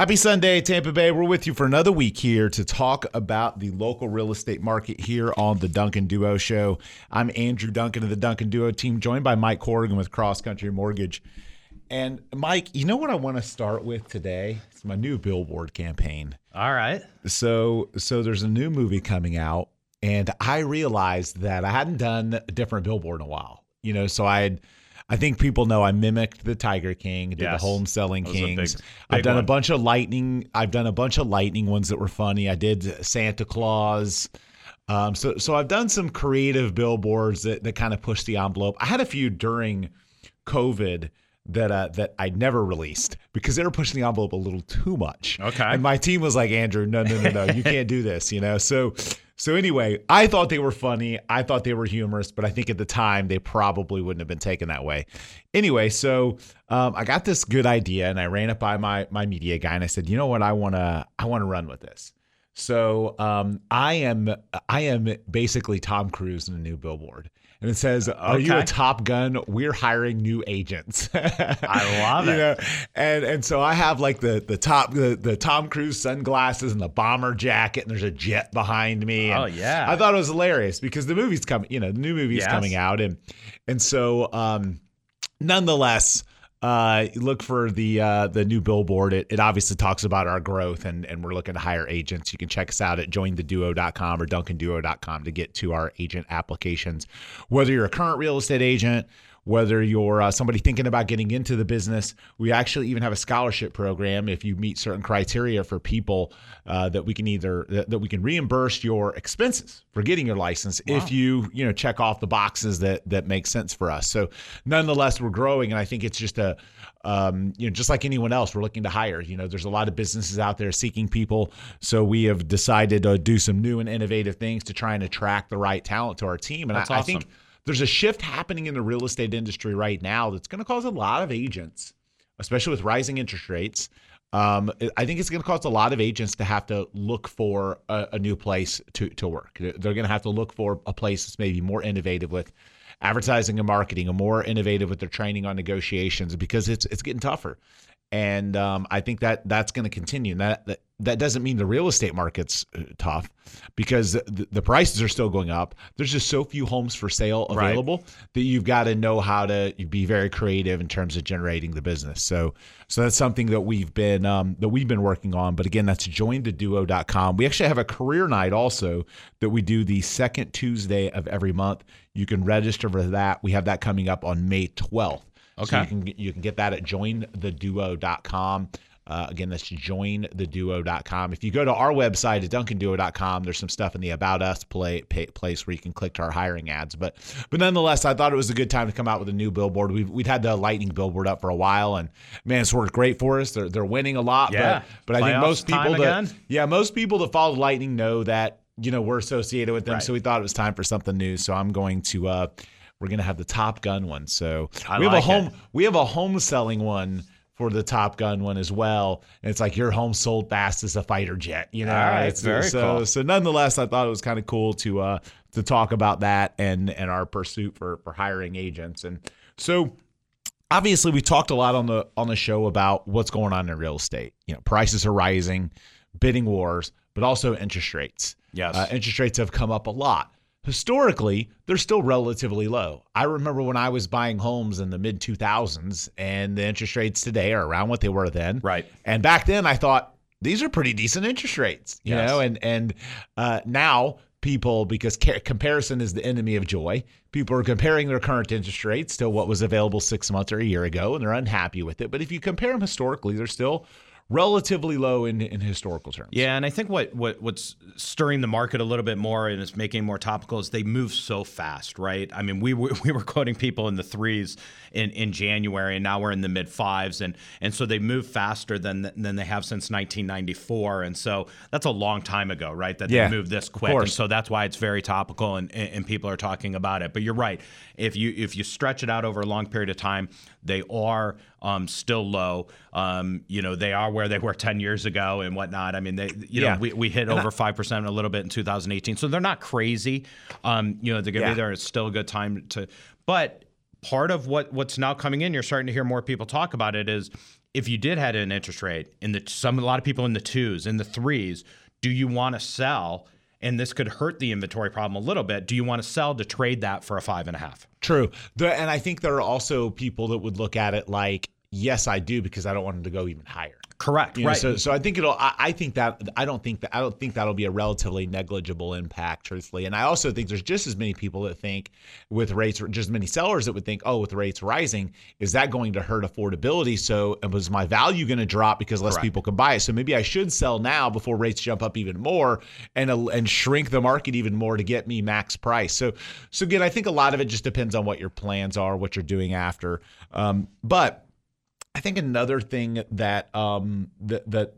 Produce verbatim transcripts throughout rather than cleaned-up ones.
Happy Sunday, Tampa Bay. We're with you for another week here to talk about the local real estate market here on the Duncan Duo Show. I'm Andrew Duncan of the Duncan Duo team, joined by Mike Corrigan with Cross Country Mortgage. And Mike, you know what I want to start with today? It's my new billboard campaign. All right. So, so there's a new movie coming out, and I realized that I hadn't done a different billboard in a while. You know, so I had... I think people know I mimicked the Tiger King, did yes. the home selling Kings. Big, big I've done one. a bunch of lightning. I've done a bunch of lightning ones that were funny. I did Santa Claus. Um, so, so I've done some creative billboards that, that kind of push the envelope. I had a few during COVID that uh, that I never released because they were pushing the envelope a little too much. Okay. And my team was like, Andrew, no, no, no, no, you can't do this. You know, so. So anyway, I thought they were funny. I thought they were humorous, but I think at the time they probably wouldn't have been taken that way. Anyway, so um, I got this good idea and I ran it by my my media guy and I said, you know what, I wanna I wanna run with this. So um, I am I am basically Tom Cruise in a new billboard. And it says, are okay. you a Top Gun? We're hiring new agents. I love it. You know? And and so I have like the the top the, the Tom Cruise sunglasses and the bomber jacket, and there's a jet behind me. Oh, and yeah. I thought it was hilarious because the movie's coming, you know, the new movie's yes. coming out. And and so um, nonetheless, uh, look for the uh, the new billboard. It, it obviously talks about our growth, and, and we're looking to hire agents. You can check us out at join the duo dot com or duncan duo dot com to get to our agent applications. Whether you're a current real estate agent, whether you're uh, somebody thinking about getting into the business, we actually even have a scholarship program if you meet certain criteria for people uh, that we can either that, that we can reimburse your expenses for getting your license wow. if you you know check off the boxes that that make sense for us. So nonetheless, we're growing, and I think it's just a um, you know just like anyone else, we're looking to hire. You know, there's a lot of businesses out there seeking people, so we have decided to do some new and innovative things to try and attract the right talent to our team. And That's I, awesome. I think. There's a shift happening in the real estate industry right now that's going to cause a lot of agents, especially with rising interest rates. Um, I think it's going to cause a lot of agents to have to look for a, a new place to, to work. They're going to have to look for a place that's maybe more innovative with advertising and marketing, or more innovative with their training on negotiations, because it's it's getting tougher. And um, I think that that's going to continue. And that, that that doesn't mean the real estate market's tough, because the, the prices are still going up. There's just so few homes for sale available right. that you've got to know how to be very creative in terms of generating the business. So so that's something that we've been um, that we've been working on. But again, that's join the duo dot com. We actually have a career night also that we do the second Tuesday of every month. You can register for that. We have that coming up on May twelfth. Okay. So you can, you can get that at join the duo dot com. Uh, again, that's join the duo dot com. If you go to our website at duncan duo dot com, there's some stuff in the About Us play, pay, place where you can click to our hiring ads. But but nonetheless, I thought it was a good time to come out with a new billboard. We've, we'd had the Lightning billboard up for a while, and man, it's worked great for us. They're they're winning a lot. Yeah. But, but I think most people that, yeah, most people that follow Lightning know that, you know, we're associated with them. Right. So we thought it was time for something new. So I'm going to... Uh, We're gonna have the Top Gun one, so I we have like a home. It. We have a home selling one for the Top Gun one as well, and it's like your home sold fast as a fighter jet. You know, right, it's very so, cool. So nonetheless, I thought it was kind of cool to uh, to talk about that and and our pursuit for for hiring agents. And so obviously, we talked a lot on the on the show about what's going on in real estate. You know, prices are rising, bidding wars, but also interest rates. Yes, uh, interest rates have come up a lot. Historically, they're still relatively low. I remember when I was buying homes in the mid two thousands, and the interest rates today are around what they were then. Right. And back then I thought, these are pretty decent interest rates, you yes. know, and, and uh, now people, because ca- comparison is the enemy of joy, people are comparing their current interest rates to what was available six months or a year ago, and they're unhappy with it. But if you compare them historically, they're still relatively low in, in historical terms. Yeah, and I think what, what what's stirring the market a little bit more, and it's making it more topical, is they move so fast, right? I mean, we were, we were quoting people in the threes in, in January, and now we're in the mid fives, and and so they move faster than than they have since nineteen ninety-four, and so that's a long time ago, right? That yeah, they move this quick, and so that's why it's very topical, and, and people are talking about it. But you're right, if you if you stretch it out over a long period of time, they are um, still low. Um, you know, they are where they were ten years ago and whatnot. I mean, they, you yeah. know, we, we hit and over I, five percent a little bit in two thousand eighteen. So they're not crazy. Um, you know, they're going to yeah. be there. It's still a good time to, but part of what, what's now coming in, you're starting to hear more people talk about it, is if you did have an interest rate in the some a lot of people in the twos, in the threes, do you want to sell? And this could hurt the inventory problem a little bit. Do you want to sell to trade that for a five and a half? True. The, and I think there are also people that would look at it like, yes, I do, because I don't want them to go even higher. Correct. You know, right. So, so I think it'll. I, I think that I don't think that I don't think that'll be a relatively negligible impact, truthfully. And I also think there's just as many people that think, with rates, just as many sellers that would think, oh, with rates rising, is that going to hurt affordability? So, was my value going to drop because less Correct. people can buy it? So maybe I should sell now before rates jump up even more and and shrink the market even more to get me max price. So, so again, I think a lot of it just depends on what your plans are, what you're doing after, um, but. I think another thing that um, that, that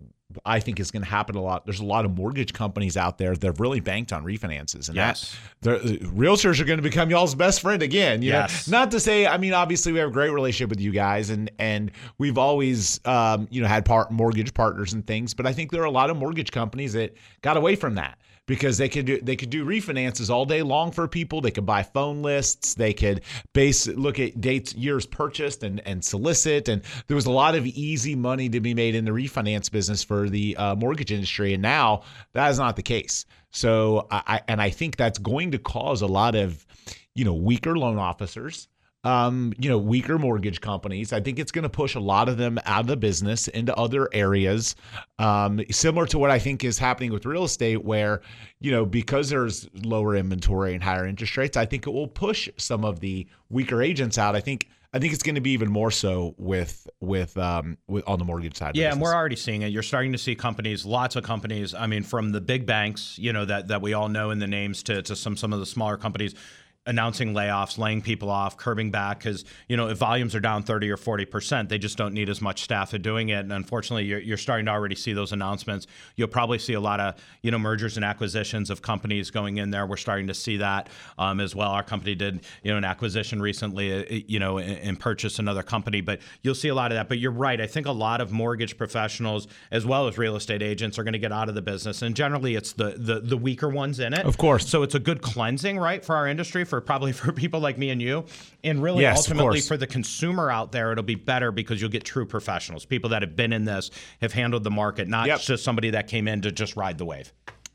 I think is going to happen a lot, there's a lot of mortgage companies out there that have really banked on refinances. And yes. that the realtors are going to become y'all's best friend again. You yes. know? Not to say, I mean, obviously we have a great relationship with you guys, and and we've always um, you know had part mortgage partners and things, but I think there are a lot of mortgage companies that got away from that. Because they could do they could do refinances all day long for people. They could buy phone lists. They could base look at dates, years purchased, and and solicit. And there was a lot of easy money to be made in the refinance business for the uh, mortgage industry. And now that is not the case. So I and I think that's going to cause a lot of, you know, weaker loan officers. Um, you know, weaker mortgage companies. I think it's going to push a lot of them out of the business into other areas, um, similar to what I think is happening with real estate, where, you know, because there's lower inventory and higher interest rates, I think it will push some of the weaker agents out. I think I think it's going to be even more so with with um with on the mortgage side. Yeah, and we're already seeing it. You're starting to see companies, lots of companies. I mean, from the big banks, you know, that that we all know in the names, to to some some of the smaller companies. Announcing layoffs, laying people off, curbing back, because, you know, if volumes are down thirty or forty percent, they just don't need as much staff at doing it. And unfortunately, you're, you're starting to already see those announcements. You'll probably see a lot of, you know, mergers and acquisitions of companies going in there. We're starting to see that um, as well. Our company did, you know, an acquisition recently, you know, and, and purchased another company. But you'll see a lot of that. But you're right. I think a lot of mortgage professionals, as well as real estate agents, are going to get out of the business. And generally, it's the, the, the weaker ones in it. Of course. So it's a good cleansing, right, for our industry. For probably for people like me and you, and really yes, ultimately for the consumer out there, it'll be better because you'll get true professionals, people that have been in this, have handled the market, not yep. just somebody that came in to just ride the wave.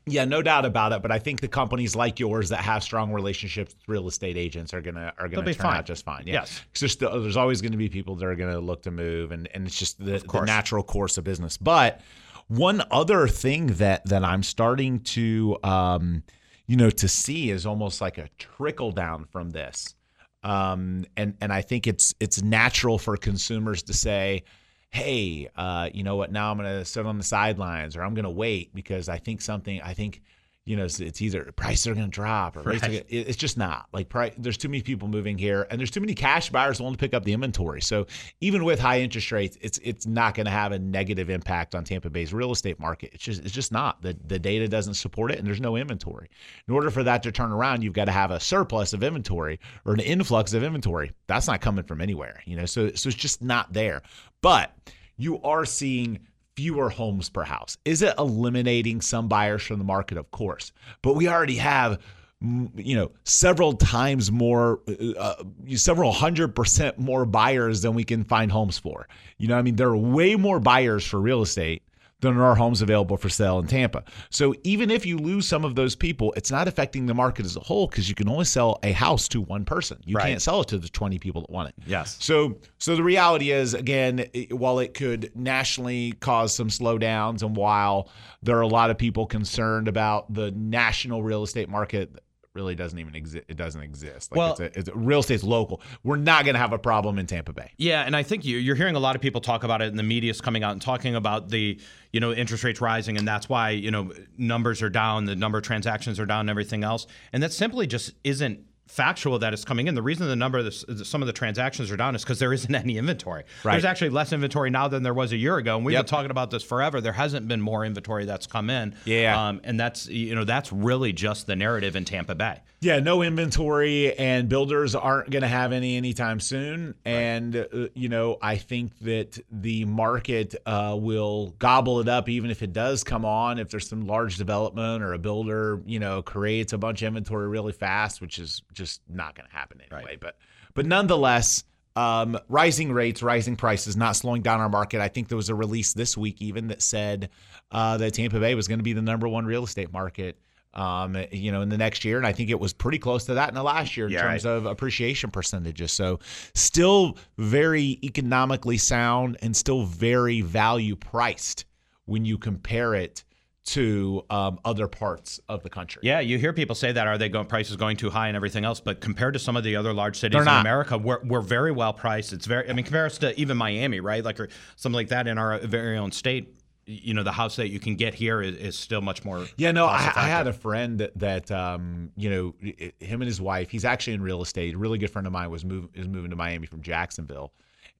Yeah, no doubt about it. But I think the companies like yours that have strong relationships with real estate agents are gonna are gonna turn fine. out just fine. Yeah. Yes, because there's, still, there's always going to be people that are going to look to move, and and it's just the, the natural course of business. But one other thing that that I'm starting to. Um, you know, to see is almost like a trickle down from this. Um, and, and I think it's it's natural for consumers to say, hey, uh, you know what, now I'm going to sit on the sidelines, or I'm going to wait because I think something, I think, you know, it's, it's either prices are going to drop or right. rates are gonna, it's just not. Like price, there's too many people moving here, and there's too many cash buyers willing to pick up the inventory. So even with high interest rates, it's it's not going to have a negative impact on Tampa Bay's real estate market. It's just it's just not. The the data doesn't support it, and there's no inventory. In order for that to turn around, you've got to have a surplus of inventory or an influx of inventory. That's not coming from anywhere, you know. So so it's just not there. But you are seeing fewer homes per house. Is it eliminating some buyers from the market? Of course, but we already have, you know, several times more, uh, several hundred percent more buyers than we can find homes for. You know, I mean, there are way more buyers for real estate than there are homes available for sale in Tampa. So even if you lose some of those people, it's not affecting the market as a whole, because you can only sell a house to one person. You right. can't sell it to the twenty people that want it. Yes. So so the reality is, again, it, while it could nationally cause some slowdowns, and while there are a lot of people concerned about the national real estate market, really doesn't even exist. It doesn't exist. Like well, it's a, it's a, real estate's local. We're not going to have a problem in Tampa Bay. Yeah, and I think you, you're hearing a lot of people talk about it, and the media's coming out and talking about the, you know, interest rates rising, and that's why, you know, numbers are down, the number of transactions are down, and everything else. And that simply just isn't factual that it's coming in. The reason the number of the, some of the transactions are down is because there isn't any inventory. Right. There's actually less inventory now than there was a year ago, and we've yep. been talking about this forever. There hasn't been more inventory that's come in. Yeah, um, and that's you know that's really just the narrative in Tampa Bay. Yeah, no inventory, and builders aren't going to have any anytime soon. Right. And uh, you know, I think that the market uh, will gobble it up, even if it does come on. If there's some large development or a builder, you know, creates a bunch of inventory really fast, which is just not going to happen anyway. Right. But but nonetheless, Um, rising rates, rising prices, not slowing down our market. I think there was a release this week even that said uh, that Tampa Bay was going to be the number one real estate market, um, you know, in the next year. And I think it was pretty close to that in the last year in yeah, terms right. of appreciation percentages. So still very economically sound and still very value priced when you compare it to um, other parts of the country. Yeah, you hear people say that, are they going, prices going too high and everything else? But compared to some of the other large cities in America, we're, we're very well priced. It's very, I mean, compared to even Miami, right? Like, or something like that in our very own state, you know, the house that you can get here is, is still much more. Yeah, no, I, I had a friend that, that um, you know, him and his wife, he's actually in real estate. A really good friend of mine was, move, was moving to Miami from Jacksonville.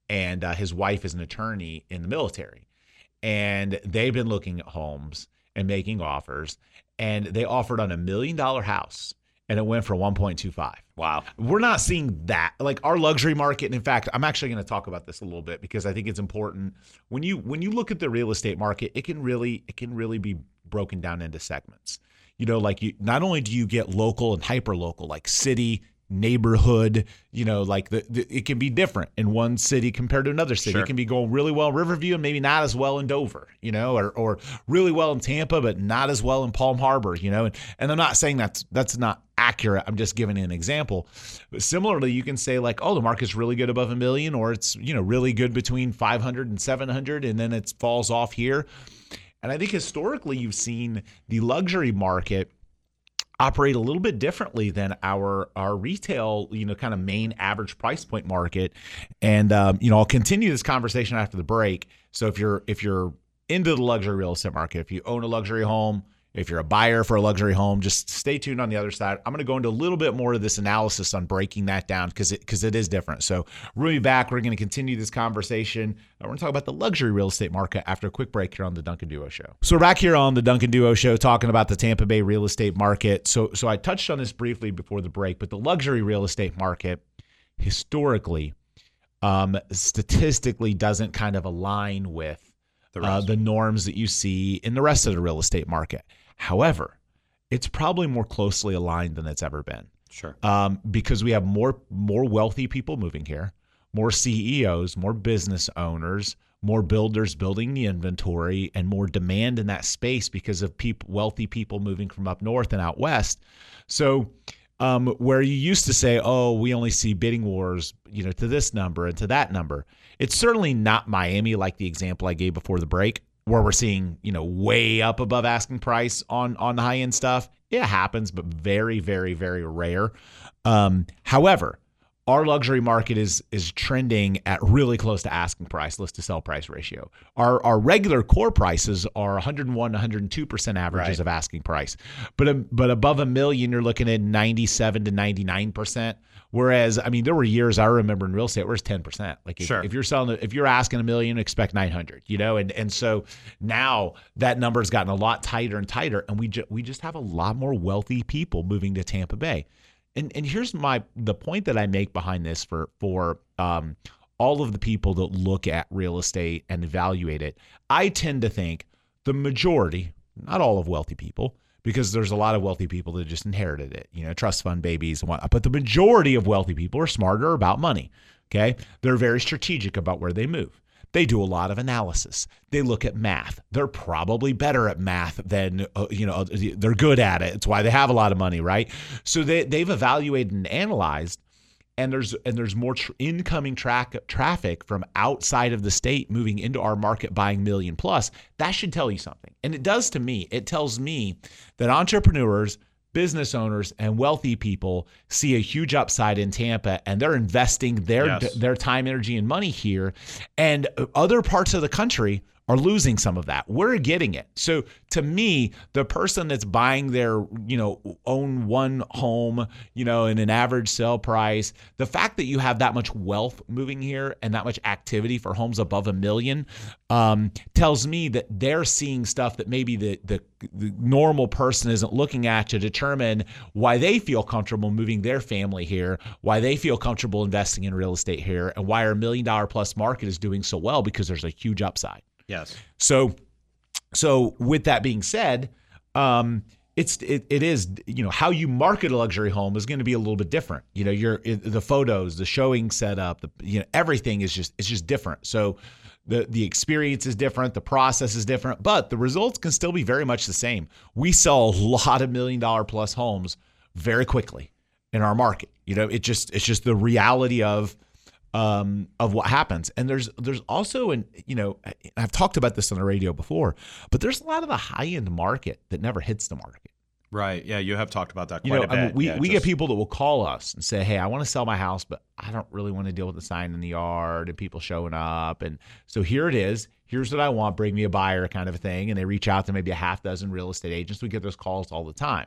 And uh, his wife is an attorney in the military. And they've been looking at homes and making offers, and they offered on a million dollar house, and it went for one point two five. Wow. We're not seeing that. Like our luxury market, and in fact, I'm actually going to talk about this a little bit because I think it's important. When you when you look at the real estate market, it can really it can really be broken down into segments. You know, like you not only do you get local and hyper local, like city, neighborhood, you know, like the, the it can be different in one city compared to another city. Sure. It can be going really well in Riverview and maybe not as well in Dover, you know, or or really well in Tampa, but not as well in Palm Harbor, you know. And, and I'm not saying that's that's not accurate. I'm just giving an example. But similarly, you can say like, oh, the market's really good above a million, or it's, you know, really good between five hundred and seven hundred, and then it falls off here. And I think historically you've seen the luxury market operate a little bit differently than our our retail, you know, kind of main average price point market. And, um, you know, I'll continue this conversation after the break. So if you're if you're into the luxury real estate market, if you own a luxury home, if you're a buyer for a luxury home, just stay tuned on the other side. I'm going to go into a little bit more of this analysis on breaking that down because it, because it is different. So we'll be back. We're going to continue this conversation. We're going to talk about the luxury real estate market after a quick break here on the Duncan Duo Show. So we're back here on the Duncan Duo Show talking about the Tampa Bay real estate market. So, so I touched on this briefly before the break, but the luxury real estate market historically, um, statistically doesn't kind of align with the, uh, the norms that you see in the rest of the real estate market. However, it's probably more closely aligned than it's ever been. Sure. Um, because we have more more wealthy people moving here, more C E Os, more business owners, more builders building the inventory, and more demand in that space because of people, wealthy people moving from up north and out west. So um, where you used to say, oh, we only see bidding wars, you know, to this number and to that number, it's certainly not Miami like the example I gave before the break, where we're seeing, you know, way up above asking price on on the high end stuff. It happens, but very, very, very rare. Um, however, our luxury market is is trending at really close to asking price, list to sell price ratio. Our our regular core prices are one oh one, one oh two percent averages right. of asking price, but but above a million, you're looking at ninety-seven to ninety-nine percent. Whereas, I mean, there were years I remember in real estate where it's ten percent. Like if, sure. if you're selling, if you're asking a million, expect nine hundred, you know? And, and so now that number has gotten a lot tighter and tighter. And we, ju- we just have a lot more wealthy people moving to Tampa Bay. And, and here's my, the point that I make behind this for, for, um, all of the people that look at real estate and evaluate it. I tend to think the majority, not all of wealthy people, because there's a lot of wealthy people that just inherited it, you know, trust fund babies and whatnot. But the majority of wealthy people are smarter about money, okay? They're very strategic about where they move. They do a lot of analysis. They look at math. They're probably better at math than, you know, they're good at it. It's why they have a lot of money, right? So they, they've evaluated and analyzed, and there's and there's more tr- incoming track, traffic from outside of the state moving into our market buying million plus. That should tell you something. And it does to me. It tells me that entrepreneurs, business owners, and wealthy people see a huge upside in Tampa, and they're investing their yes. d- their time, energy, and money here. And other parts of the country are losing some of that. We're getting it. So to me, the person that's buying their, you know, own one home, you know, in an average sale price, the fact that you have that much wealth moving here and that much activity for homes above a million, um, tells me that they're seeing stuff that maybe the, the the normal person isn't looking at to determine why they feel comfortable moving their family here, why they feel comfortable investing in real estate here, and why our million dollar plus market is doing so well, because there's a huge upside. Yes. So, so with that being said, um, it's it, it is, you know, how you market a luxury home is going to be a little bit different. You know, your the photos, the showing setup, the, you know, everything is just it's just different. So the the experience is different, the process is different, but the results can still be very much the same. We sell a lot of million dollar plus homes very quickly in our market. You know, it just it's just the reality of um, of what happens. And there's there's also an you know I've talked about this on the radio before, but there's a lot of the high end market that never hits the market. Right. Yeah, you have talked about that quite you know, a bit. I mean, we yeah, we just... get people that will call us and say, "Hey, I want to sell my house, but I don't really want to deal with the sign in the yard and people showing up. And so here it is. Here's what I want. Bring me a buyer," kind of a thing. And they reach out to maybe a half dozen real estate agents. We get those calls all the time.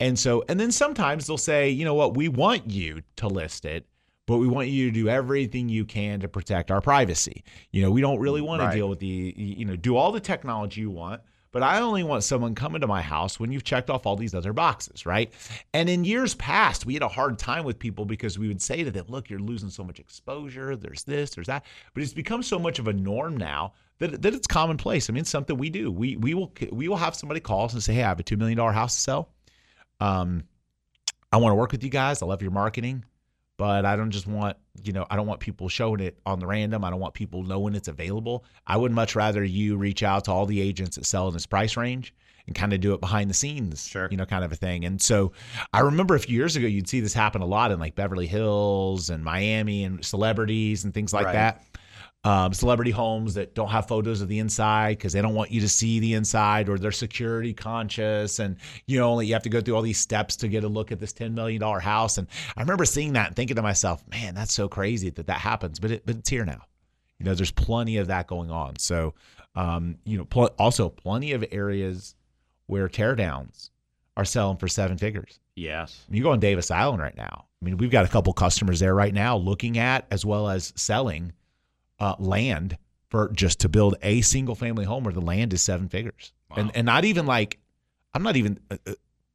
And so, and then sometimes they'll say, "You know what? We want you to list it, but we want you to do everything you can to protect our privacy. You know, we don't really want right. to deal with the, you know, do all the technology you want. But I only want someone coming to my house when you've checked off all these other boxes," right? And in years past, we had a hard time with people because we would say to them, "Look, you're losing so much exposure. There's this, there's that." But it's become so much of a norm now that, that it's commonplace. I mean, it's something we do. We we will we will have somebody call us and say, "Hey, I have a two million dollars house to sell. Um, I want to work with you guys. I love your marketing, but I don't just want, you know, I don't want people showing it on the random. I don't want people knowing it's available. I would much rather you reach out to all the agents that sell in this price range and kind of do it behind the scenes," sure. you know, kind of a thing. And so I remember a few years ago, you'd see this happen a lot in like Beverly Hills and Miami and celebrities and things like right. that. Um, celebrity homes that don't have photos of the inside because they don't want you to see the inside, or they're security conscious, and you know only you have to go through all these steps to get a look at this ten million dollars house. And I remember seeing that and thinking to myself, "Man, that's so crazy that that happens." But it but it's here now. You know, there's plenty of that going on. So, um, you know, pl- also plenty of areas where teardowns are selling for seven figures. Yes, I mean, you go on Davis Island right now. I mean, we've got a couple customers there right now looking at as well as selling. Uh, land for just to build a single family home where the land is seven figures. Wow. And and not even like, I'm not even, uh,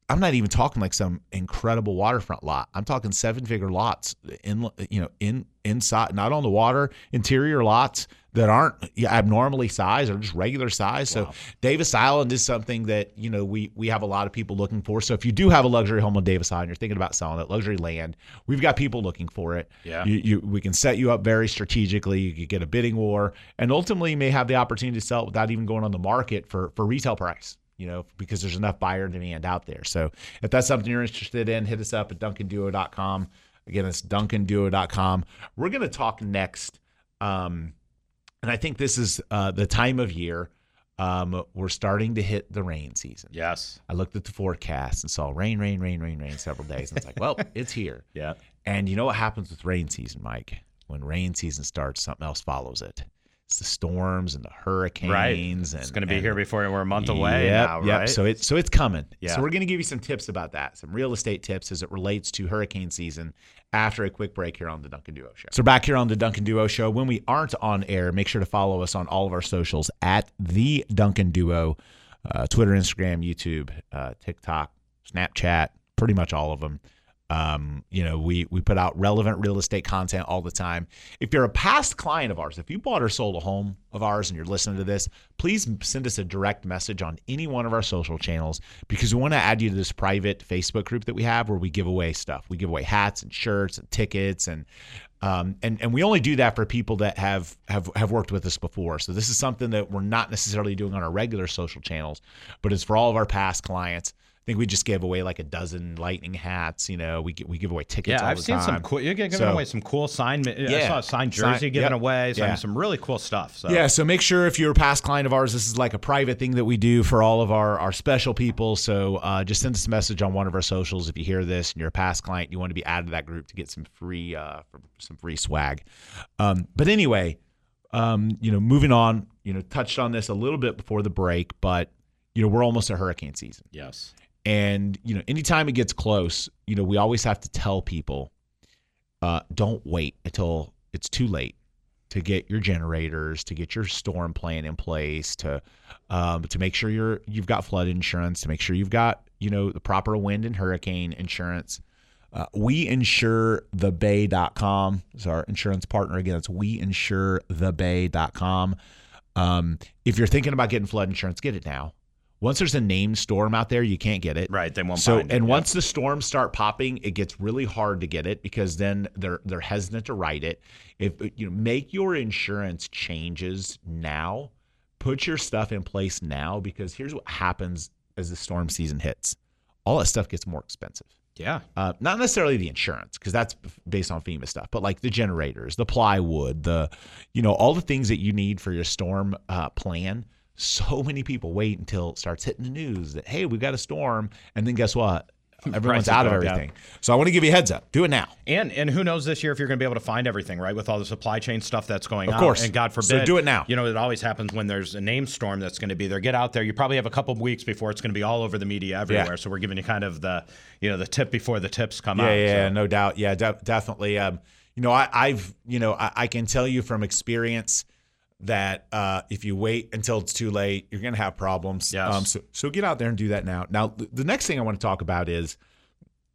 I'm not even talking like some incredible waterfront lot. I'm talking seven figure lots in, you know, in, inside, not on the water, interior lots that aren't abnormally sized or just regular size. So wow. Davis Island is something that, you know, we, we have a lot of people looking for. So if you do have a luxury home on Davis Island, you're thinking about selling it, luxury land, we've got people looking for it. Yeah. You, you, we can set you up very strategically. You could get a bidding war, and ultimately you may have the opportunity to sell it without even going on the market for, for retail price, you know, because there's enough buyer demand out there. So if that's something you're interested in, hit us up at duncan duo dot com. Again, it's duncan duo dot com. We're going to talk next. Um, And I think this is uh, the time of year um, we're starting to hit the rain season. Yes. I looked at the forecast and saw rain, rain, rain, rain, rain several days. And it's like, well, it's here. Yeah. And you know what happens with rain season, Mike? When rain season starts, something else follows it. It's the storms and the hurricanes. Right. And, it's going to be and, here before we're a month away. Yeah. Now, right? Yep. So, it, so it's coming. Yeah. So we're going to give you some tips about that, some real estate tips as it relates to hurricane season, after a quick break here on The Duncan Duo Show. So back here on The Duncan Duo Show. When we aren't on air, make sure to follow us on all of our socials at The Duncan Duo, uh, Twitter, Instagram, YouTube, uh, TikTok, Snapchat, pretty much all of them. Um, you know, we, we put out relevant real estate content all the time. If you're a past client of ours, if you bought or sold a home of ours and you're listening to this, please send us a direct message on any one of our social channels, because we want to add you to this private Facebook group that we have where we give away stuff. We give away hats and shirts and tickets, and um, and and we only do that for people that have have have worked with us before. So this is something that we're not necessarily doing on our regular social channels, but it's for all of our past clients. I think we just gave away like a dozen Lightning hats. You know, we we give away tickets yeah, all I've the time. Yeah, I've seen some cool. You're giving so, away some cool sign. Yeah. I saw a signed jersey sign, given yep, away. So yeah. Some really cool stuff. So. Yeah, so make sure if you're a past client of ours, this is like a private thing that we do for all of our, our special people. So uh, just send us a message on one of our socials if you hear this and you're a past client. You want to be added to that group to get some free uh, some free swag. Um, but anyway, um, you know, moving on. You know, touched on this a little bit before the break, but you know, we're almost at hurricane season. Yes. And, you know, anytime it gets close, you know, we always have to tell people, uh, don't wait until it's too late to get your generators, to get your storm plan in place, to um, to make sure you're, you've got flood insurance, to make sure you've got, you know, the proper wind and hurricane insurance. Uh, we insure the bay dot com is our insurance partner. Again, it's we insure the bay dot com. Um, if you're thinking about getting flood insurance, get it now. Once there's a named storm out there, you can't get it. Right, they won't so, find it. And yeah. once the storms start popping, it gets really hard to get it because then they're they're hesitant to write it. If you know, make your insurance changes now, put your stuff in place now, because here's what happens as the storm season hits: all that stuff gets more expensive. Yeah, uh, not necessarily the insurance, because that's based on FEMA stuff, but like the generators, the plywood, the you know all the things that you need for your storm uh, plan. So many people wait until it starts hitting the news that, hey, we've got a storm. And then guess what? Everyone's out of everything. So I want to give you a heads up. Do it now. And and who knows this year if you're going to be able to find everything, right, with all the supply chain stuff that's going on. Of course. And God forbid. So do it now. You know, it always happens when there's a named storm that's going to be there. Get out there. You probably have a couple of weeks before it's going to be all over the media everywhere. Yeah. So we're giving you kind of the, you know, the tip before the tips come yeah, out. Yeah, so. yeah, no doubt. Yeah, de- definitely. Um, you know, I, I've, you know, I, I can tell you from experience that uh, if you wait until it's too late, you're going to have problems. Yes. Um, so, so get out there and do that now. Now, the next thing I want to talk about is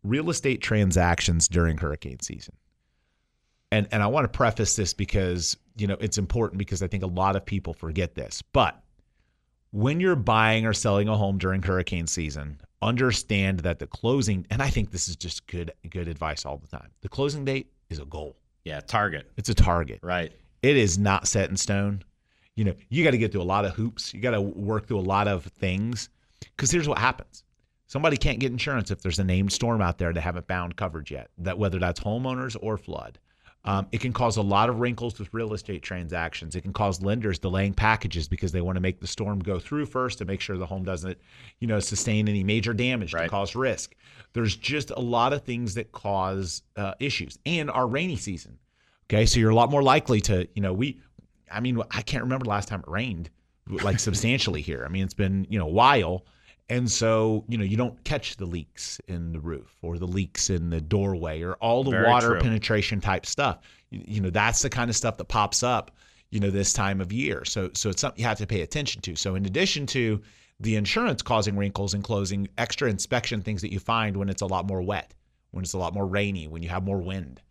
real estate transactions during hurricane season. And and I want to preface this because, you know, it's important because I think a lot of people forget this. But when you're buying or selling a home during hurricane season, understand that the closing, and I think this is just good good advice all the time, the closing date is a goal. Yeah, target. It's a target. Right. It is not set in stone. You know, you got to get through a lot of hoops. You got to work through a lot of things, because here's what happens. Somebody can't get insurance if there's a named storm out there that haven't found coverage yet, that whether that's homeowners or flood. Um, it can cause a lot of wrinkles with real estate transactions. It can cause lenders delaying packages because they want to make the storm go through first to make sure the home doesn't, you know, sustain any major damage right. to cause risk. There's just a lot of things that cause uh, issues. And our rainy season. Okay, so you're a lot more likely to, you know, we, I mean, I can't remember the last time it rained, like substantially here. I mean, it's been, you know, a while. And so, you know, you don't catch the leaks in the roof or the leaks in the doorway or all the Very water true. penetration type stuff. You, you know, that's the kind of stuff that pops up, you know, this time of year. So, so it's something you have to pay attention to. So in addition to the insurance causing wrinkles and closing, extra inspection things that you find when it's a lot more wet, when it's a lot more rainy, when you have more wind.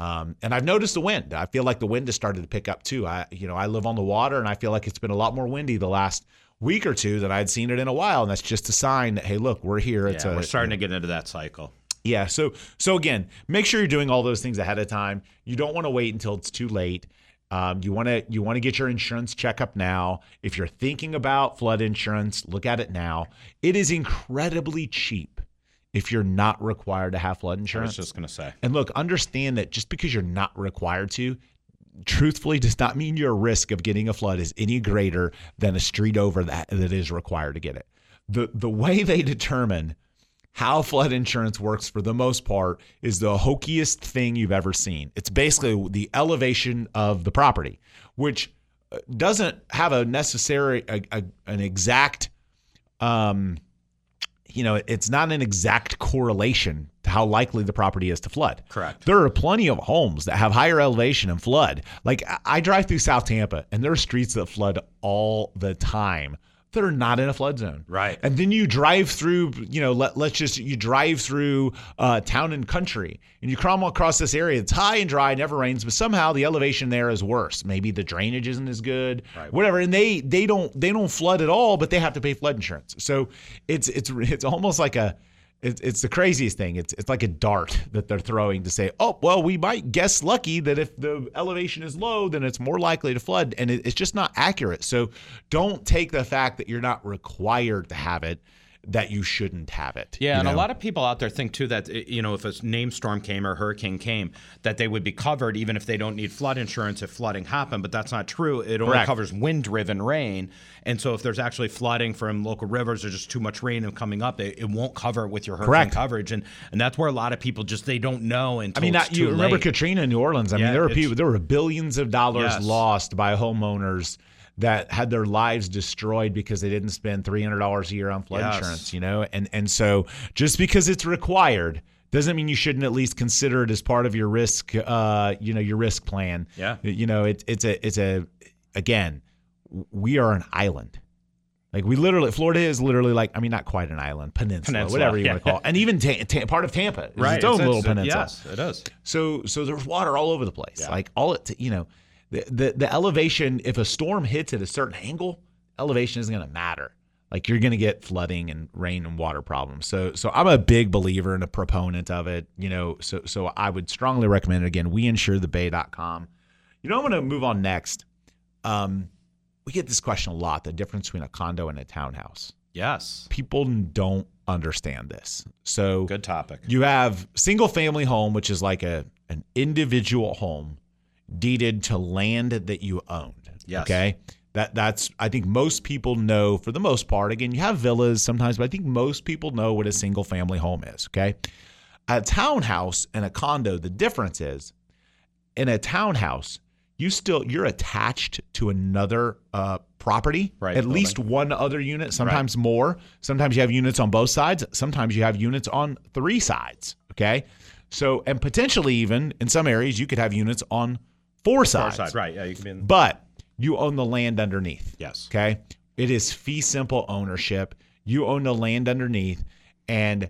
Um, and I've noticed the wind. I feel like the wind has started to pick up too. I, you know, I live on the water, and I feel like it's been a lot more windy the last week or two than I'd seen it in a while. And that's just a sign that, hey, look, we're here. It's yeah, a, we're starting you know, to get into that cycle. Yeah. So, so again, make sure you're doing all those things ahead of time. You don't want to wait until it's too late. Um, you want to you want to get your insurance checkup now. If you're thinking about flood insurance, look at it now. It is incredibly cheap if you're not required to have flood insurance. I was just going to say. And look, understand that just because you're not required to, truthfully, does not mean your risk of getting a flood is any greater than a street over that that is required to get it. The the way they determine how flood insurance works, for the most part, is the hokiest thing you've ever seen. It's basically the elevation of the property, which doesn't have a necessary, a, a, an exact um you know, it's not an exact correlation to how likely the property is to flood. Correct. There are plenty of homes that have higher elevation and flood. Like, I drive through South Tampa, and there are streets that flood all the time that are not in a flood zone. Right. And then you drive through, you know, let, let's just, you drive through uh, Town and Country, and you crawl across this area that's high and dry, never rains, but somehow the elevation there is worse. Maybe the drainage isn't as good, right. whatever. And they they don't they don't flood at all, but they have to pay flood insurance. So it's it's it's almost like a, it's, it's the craziest thing. It's it's like a dart that they're throwing to say, oh, well, we might guess lucky that if the elevation is low, then it's more likely to flood. And it, it's just not accurate. So don't take the fact that you're not required to have it, that you shouldn't have it. Yeah, and know? a lot of people out there think, too, that, you know, if a named storm came or hurricane came, that they would be covered even if they don't need flood insurance if flooding happened, but that's not true. It only Correct. covers wind-driven rain, and so if there's actually flooding from local rivers or just too much rain coming up, it, it won't cover it with your hurricane Correct. coverage, and and that's where a lot of people just, they don't know until I mean, it's not, too you remember late. Katrina in New Orleans. I yeah, mean, there were, people, there were billions of dollars yes. lost by homeowners that had their lives destroyed because they didn't spend three hundred dollars a year on flood yes. insurance, you know? And and so just because it's required doesn't mean you shouldn't at least consider it as part of your risk, uh, you know, your risk plan. Yeah. You know, it, it's a, it's a, again, we are an island. Like we literally, Florida is literally like, I mean, not quite an island, peninsula, peninsula whatever you yeah. want to call it. And even ta- ta- part of Tampa is right. its own it's, little it's, peninsula. Yes, it is. So, so there's water all over the place. Yeah. Like all it, you know, The, the the elevation, if a storm hits at a certain angle, elevation isn't going to matter. like you're going to get flooding and rain and water problems. So, so I'm a big believer and a proponent of it, you know, so, so I would strongly recommend it. Again, we insure the bay dot com. You know, I'm going to move on next. Um, we get this question a lot, the difference between a condo and a townhouse. Yes. People don't understand this. So good topic. You have single family home, which is like a, an individual home deeded to land that you owned. Yes. Okay. That that's, I think most people know for the most part. Again, you have villas sometimes, but I think most people know what a single family home is. Okay. A townhouse and a condo, the difference is in a townhouse, you still, you're attached to another uh, property, right, at least right. one other unit, sometimes right. more. Sometimes you have units on both sides. Sometimes you have units on three sides. Okay. So, and potentially even in some areas, you could have units on four sides. Four sides, right. Yeah, you can be in- but you own the land underneath. Yes. Okay. It is fee simple ownership. You own the land underneath, and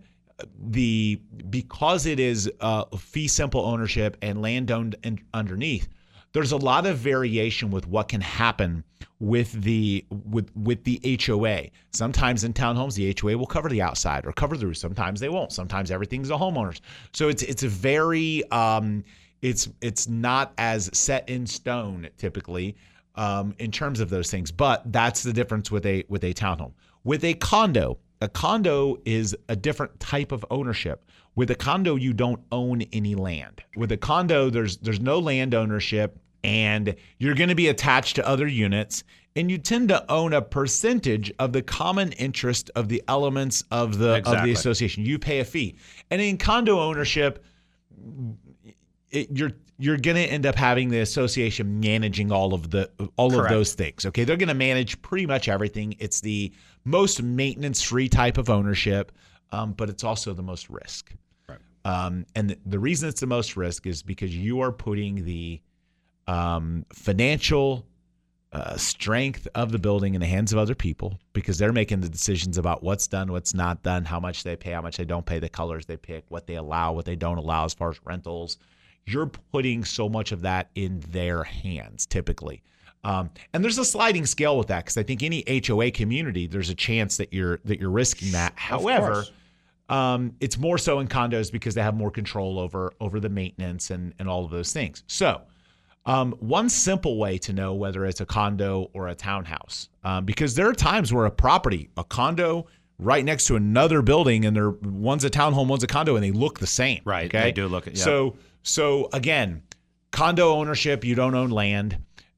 the because it is uh, fee simple ownership and land owned in, underneath. There's a lot of variation with what can happen with the with with the H O A. Sometimes in townhomes, the H O A will cover the outside or cover the roof. Sometimes they won't. Sometimes everything's the homeowner's. So it's it's a very um, it's it's not as set in stone typically um, in terms of those things. But that's the difference with a with a townhome. With a condo, a condo is a different type of ownership. With a condo, you don't own any land. With a condo, there's there's no land ownership, and you're going to be attached to other units, and you tend to own a percentage of the common interest of the elements of the exactly. of the association. You pay a fee. And in condo ownership, it, you're you're going to end up having the association managing all of the all Correct. Of those things. Okay, they're going to manage pretty much everything. It's the most maintenance-free type of ownership, um, but it's also the most risk. Um, and the reason it's the most risk is because you are putting the um, financial uh, strength of the building in the hands of other people, because they're making the decisions about what's done, what's not done, how much they pay, how much they don't pay, the colors they pick, what they allow, what they don't allow as far as rentals. You're putting so much of that in their hands typically. Um, and there's a sliding scale with that, because I think any H O A community, there's a chance that you're that you're risking that. However, Um, it's more so in condos because they have more control over over the maintenance and, and all of those things. So um, one simple way to know whether it's a condo or a townhouse, um, because there are times where a property, a condo right next to another building, and they're one's a townhome, one's a condo, and they look the same. Right. Okay? They do look. Yeah. So so again, condo ownership, you don't own land,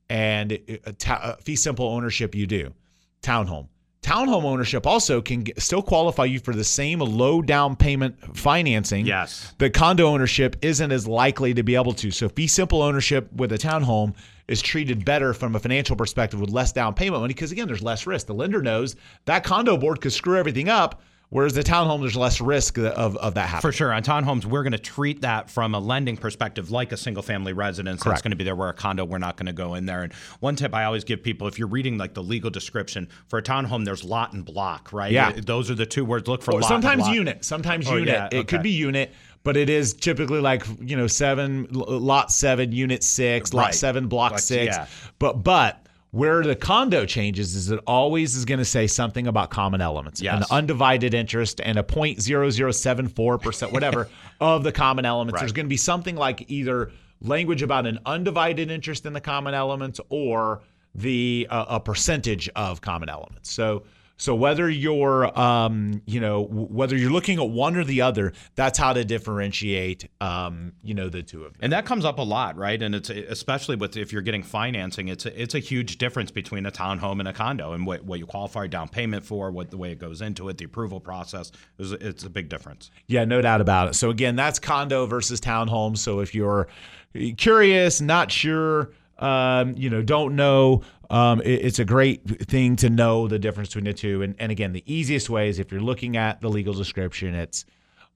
and a ta- a fee simple ownership, you do. Townhome. Townhome ownership also can get, still qualify you for the same low down payment financing. Yes. The condo ownership isn't as likely to be able to. So fee simple ownership with a townhome is treated better from a financial perspective with less down payment money, because, again, there's less risk. The lender knows that condo board could screw everything up, whereas the townhome, there's less risk of, of that happening. For sure. On townhomes, we're going to treat that from a lending perspective like a single-family residence. Correct. That's going to be there. Where a condo, we're not going to go in there. And one tip I always give people, if you're reading like the legal description, for a townhome, there's lot and block, right? Yeah. Those are the two words. Look for well, lot sometimes and block. Unit. Sometimes oh, unit. Yeah, okay. It could be unit, but it is typically like, you know, seven, lot seven, unit six, lot right. seven, block like, six. Yeah. But But... where the condo changes is it always is going to say something about common elements. Yes. An undivided interest and a zero point zero zero seven four percent, whatever, of the common elements. Right. There's going to be something like either language about an undivided interest in the common elements or the uh, a percentage of common elements. So so whether you're um, you know whether you're looking at one or the other, that's how to differentiate um, you know the two of them. And that comes up a lot, right? And it's especially with if you're getting financing, it's a, it's a huge difference between a townhome and a condo, and what, what you qualify down payment for, what the way it goes into it, the approval process. It's, it's a big difference. Yeah, no doubt about it. So again, that's condo versus townhome. So if you're curious, not sure, um, you know, don't know. Um, it, it's a great thing to know the difference between the two. And, and again, the easiest way is if you're looking at the legal description, it's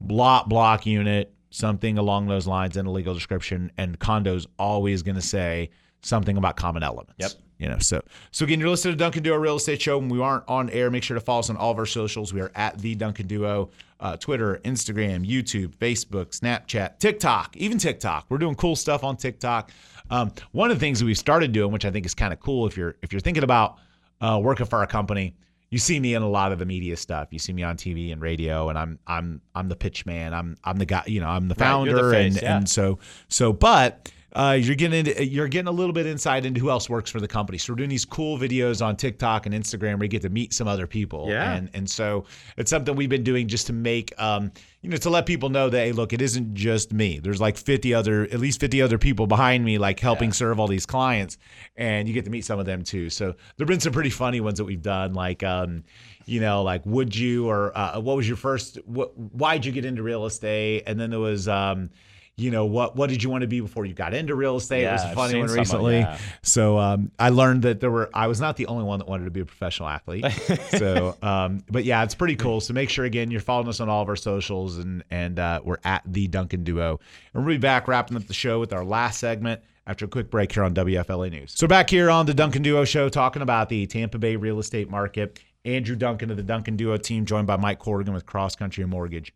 block, block, unit, something along those lines in the legal description. And condo's always going to say something about common elements. Yep. You know, so so again, you're listening to Duncan Duo Real Estate Show. When we aren't on air, make sure to follow us on all of our socials. We are at the Duncan Duo, uh, Twitter, Instagram, YouTube, Facebook, Snapchat, TikTok, even TikTok. We're doing cool stuff on TikTok. Um, one of the things that we've started doing, which I think is kind of cool, if you're if you're thinking about uh, working for a company, you see me in a lot of the media stuff. You see me on T V and radio, and I'm I'm I'm the pitch man. I'm I'm the guy. You know, I'm the founder, right, you're the face, and yeah. and so so. But uh, you're getting into, you're getting a little bit insight into who else works for the company. So we're doing these cool videos on TikTok and Instagram where you get to meet some other people. Yeah. And and so it's something we've been doing just to make um you know to let people know that, hey, look, it isn't just me. There's like fifty other at least fifty other people behind me, like helping yeah. serve all these clients, and you get to meet some of them too. So there've been some pretty funny ones that we've done, like um. You know, like, would you, or uh, what was your first, what, why'd you get into real estate? And then there was, um, you know, what what did you want to be before you got into real estate? Yeah, it was a funny one recently. Someone, yeah. So um, I learned that there were, I was not the only one that wanted to be a professional athlete. so, um, but yeah, it's pretty cool. So make sure, again, you're following us on all of our socials, and, and uh, we're at The Duncan Duo. And we'll be back wrapping up the show with our last segment after a quick break here on W F L A News. So back here on The Duncan Duo Show, talking about the Tampa Bay real estate market. Andrew Duncan of the Duncan Duo team, joined by Mike Corrigan with Cross Country Mortgage.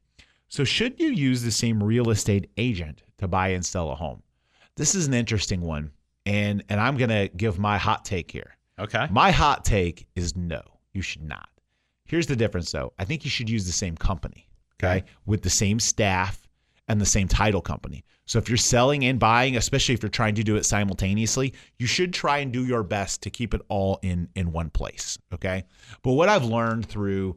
So should you use the same real estate agent to buy and sell a home? This is an interesting one, and, and I'm going to give my hot take here. Okay. My hot take is no, you should not. Here's the difference, though. I think you should use the same company, okay, okay. with the same staff and the same title company. So if you're selling and buying, especially if you're trying to do it simultaneously, you should try and do your best to keep it all in in one place, okay? But what I've learned through,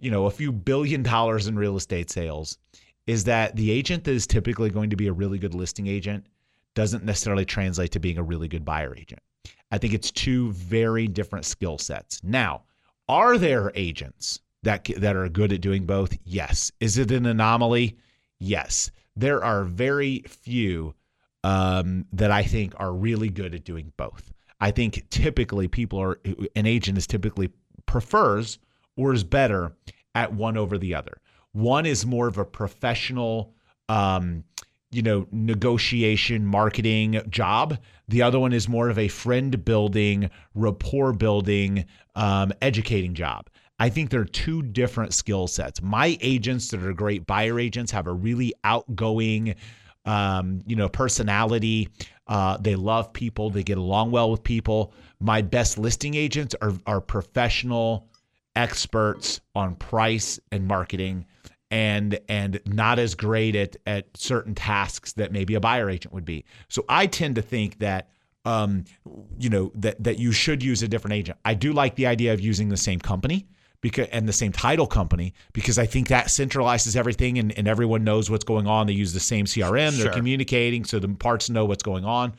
you know, a few billion dollars in real estate sales is that the agent that is typically going to be a really good listing agent doesn't necessarily translate to being a really good buyer agent. I think it's two very different skill sets. Now, are there agents that that are good at doing both? Yes. Is it an anomaly? Yes, there are very few um, that I think are really good at doing both. I think typically people are, an agent is typically prefers or is better at one over the other. One is more of a professional, um, you know, negotiation, marketing job. The other one is more of a friend building, rapport building, um, educating job. I think they're two different skill sets. My agents that are great buyer agents have a really outgoing, um, you know, personality. Uh, they love people. They get along well with people. My best listing agents are are professional experts on price and marketing, and and not as great at at certain tasks that maybe a buyer agent would be. So I tend to think that um, you know that that you should use a different agent. I do like the idea of using the same company. Because, and the same title company, because I think that centralizes everything, and, and everyone knows what's going on. They use the same C R M. Sure. They're communicating, so the parts know what's going on.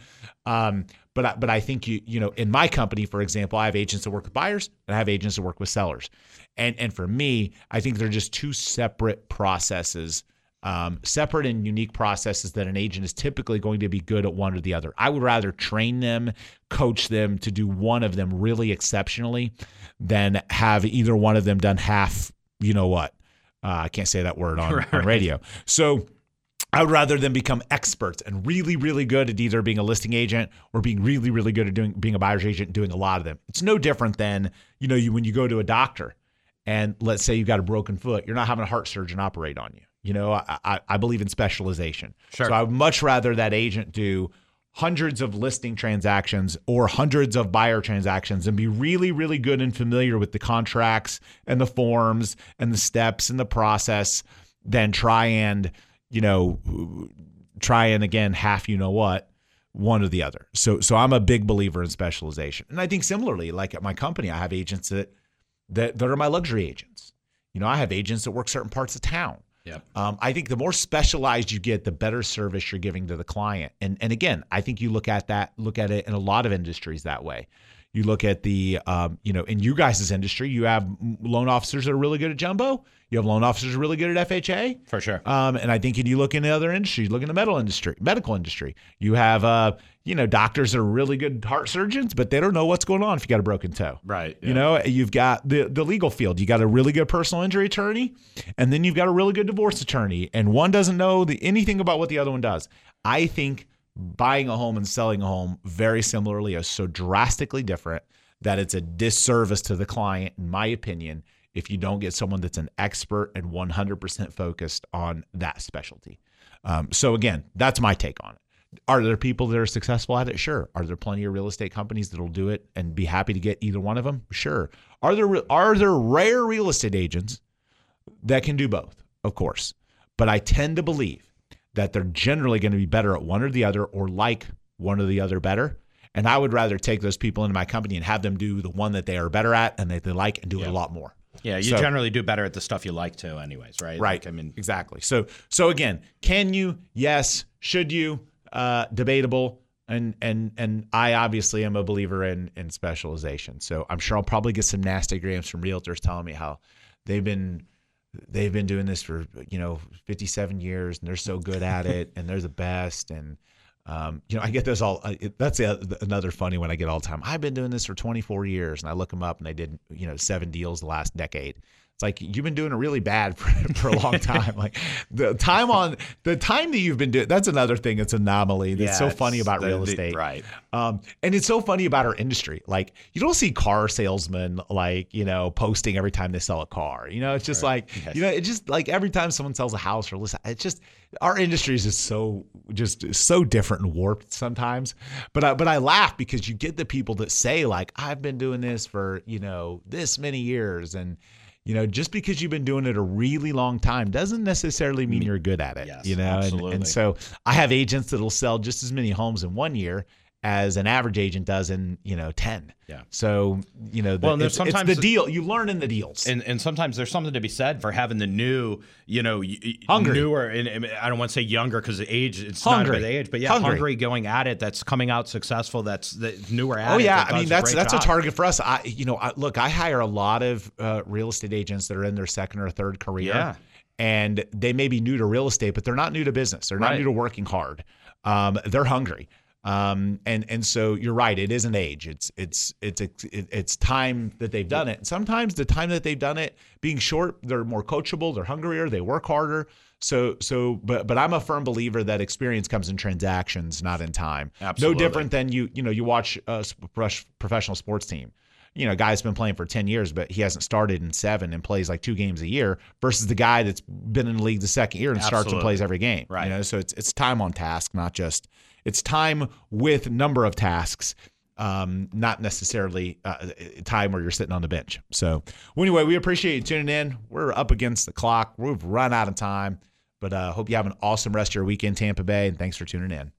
Um, but I, but I think you you know in my company, for example, I have agents that work with buyers, and I have agents that work with sellers, and and for me, I think they're just two separate processes, um, separate and unique processes that an agent is typically going to be good at one or the other. I would rather train them, coach them to do one of them really exceptionally than have either one of them done half, you know what, uh, I can't say that word on, right. on radio. So I would rather them become experts and really, really good at either being a listing agent or being really, really good at doing, being a buyer's agent and doing a lot of them. It's no different than, you know, you, when you go to a doctor and let's say you've got a broken foot, you're not having a heart surgeon operate on you. You know, I, I believe in specialization. Sure. So I would much rather that agent do hundreds of listing transactions or hundreds of buyer transactions and be really, really good and familiar with the contracts and the forms and the steps and the process than try and, you know, try and again, half, you know what, one or the other. So, so I'm a big believer in specialization. And I think similarly, like at my company, I have agents that, that, that are my luxury agents. You know, I have agents that work certain parts of town. Yep. Um, I think the more specialized you get, the better service you're giving to the client. And and again, I think you look at that, look at it in a lot of industries that way. You look at the, um, you know, in you guys' industry, you have loan officers that are really good at jumbo. You have loan officers that are really good at F H A. For sure. Um, and I think if you look in the other industries, look in the medical industry, medical industry, you have, uh, you know, doctors that are really good heart surgeons, but they don't know what's going on if you got a broken toe. Right. Yeah. You know, you've got the, the legal field. You got a really good personal injury attorney, and then you've got a really good divorce attorney, and one doesn't know the, anything about what the other one does. I think buying a home and selling a home very similarly is so drastically different that it's a disservice to the client, in my opinion, if you don't get someone that's an expert and one hundred percent focused on that specialty. Um, so again, that's my take on it. Are there people that are successful at it? Sure. Are there plenty of real estate companies that'll do it and be happy to get either one of them? Sure. Are there are there rare real estate agents that can do both? Of course. But I tend to believe that they're generally going to be better at one or the other, or like one or the other better. And I would rather take those people into my company and have them do the one that they are better at and that they like and do yeah. it a lot more. Yeah, you so, generally do better at the stuff you like to anyways, right? Right. Like, I mean, exactly. So so again, can you? Yes. Should you? Uh, debatable. And and and I obviously am a believer in in specialization. So I'm sure I'll probably get some nasty grams from realtors telling me how they've been they've been doing this for, you know, fifty-seven years and they're so good at it and they're the best. And Um, you know, I get those all, uh, that's a, another funny one I get all the time. I've been doing this for twenty-four years and I look them up and they did, you know, seven deals the last decade. It's like, you've been doing it really bad for, for a long time. Like the time on the time that you've been doing, that's another thing. That's an anomaly. That's yeah, so funny about the, real estate. The, right. Um, and it's so funny about our industry. Like you don't see car salesmen, like, you know, posting every time they sell a car, you know, it's just right. like, yes. you know, it's just like every time someone sells a house or listen, it's just, our industry is just so just so different and warped sometimes, but I, but I laugh because you get the people that say like, I've been doing this for, you know, this many years. And, you know, just because you've been doing it a really long time doesn't necessarily mean you're good at it, yes, you know? Absolutely. And, and so I have agents that'll sell just as many homes in one year as an average agent does in, you know, ten. Yeah. So, you know, the, well, it's, sometimes it's the deal. You learn in the deals. And and sometimes there's something to be said for having the new, you know, hungry. newer, and, and I don't want to say younger because age, it's hungry. not about age, but yeah, hungry. hungry going at it, that's coming out successful, that's the newer at it. Oh, yeah. It I mean, that's a that's job. a target for us. I, you know, I, look, I hire a lot of uh, real estate agents that are in their second or third career. Yeah. And they may be new to real estate, but they're not new to business. They're not right. new to working hard. Um, they're hungry. Um, and, and so you're right. It isn't age. It's, it's, it's, it's time that they've done it. And sometimes the time that they've done it being short, they're more coachable, they're hungrier, they work harder. So, so, but, but I'm a firm believer that experience comes in transactions, not in time. Absolutely. No different than you, you know, you watch a professional sports team, you know, a guy's been playing for ten years, but he hasn't started in seven and plays like two games a year versus the guy that's been in the league the second year and Absolutely. starts and plays every game. Right. You know, so it's, it's time on task, not just, It's time with number of tasks, um, not necessarily uh, time where you're sitting on the bench. So well, anyway, we appreciate you tuning in. We're up against the clock. We've run out of time, but I uh, hope you have an awesome rest of your weekend, Tampa Bay, and thanks for tuning in.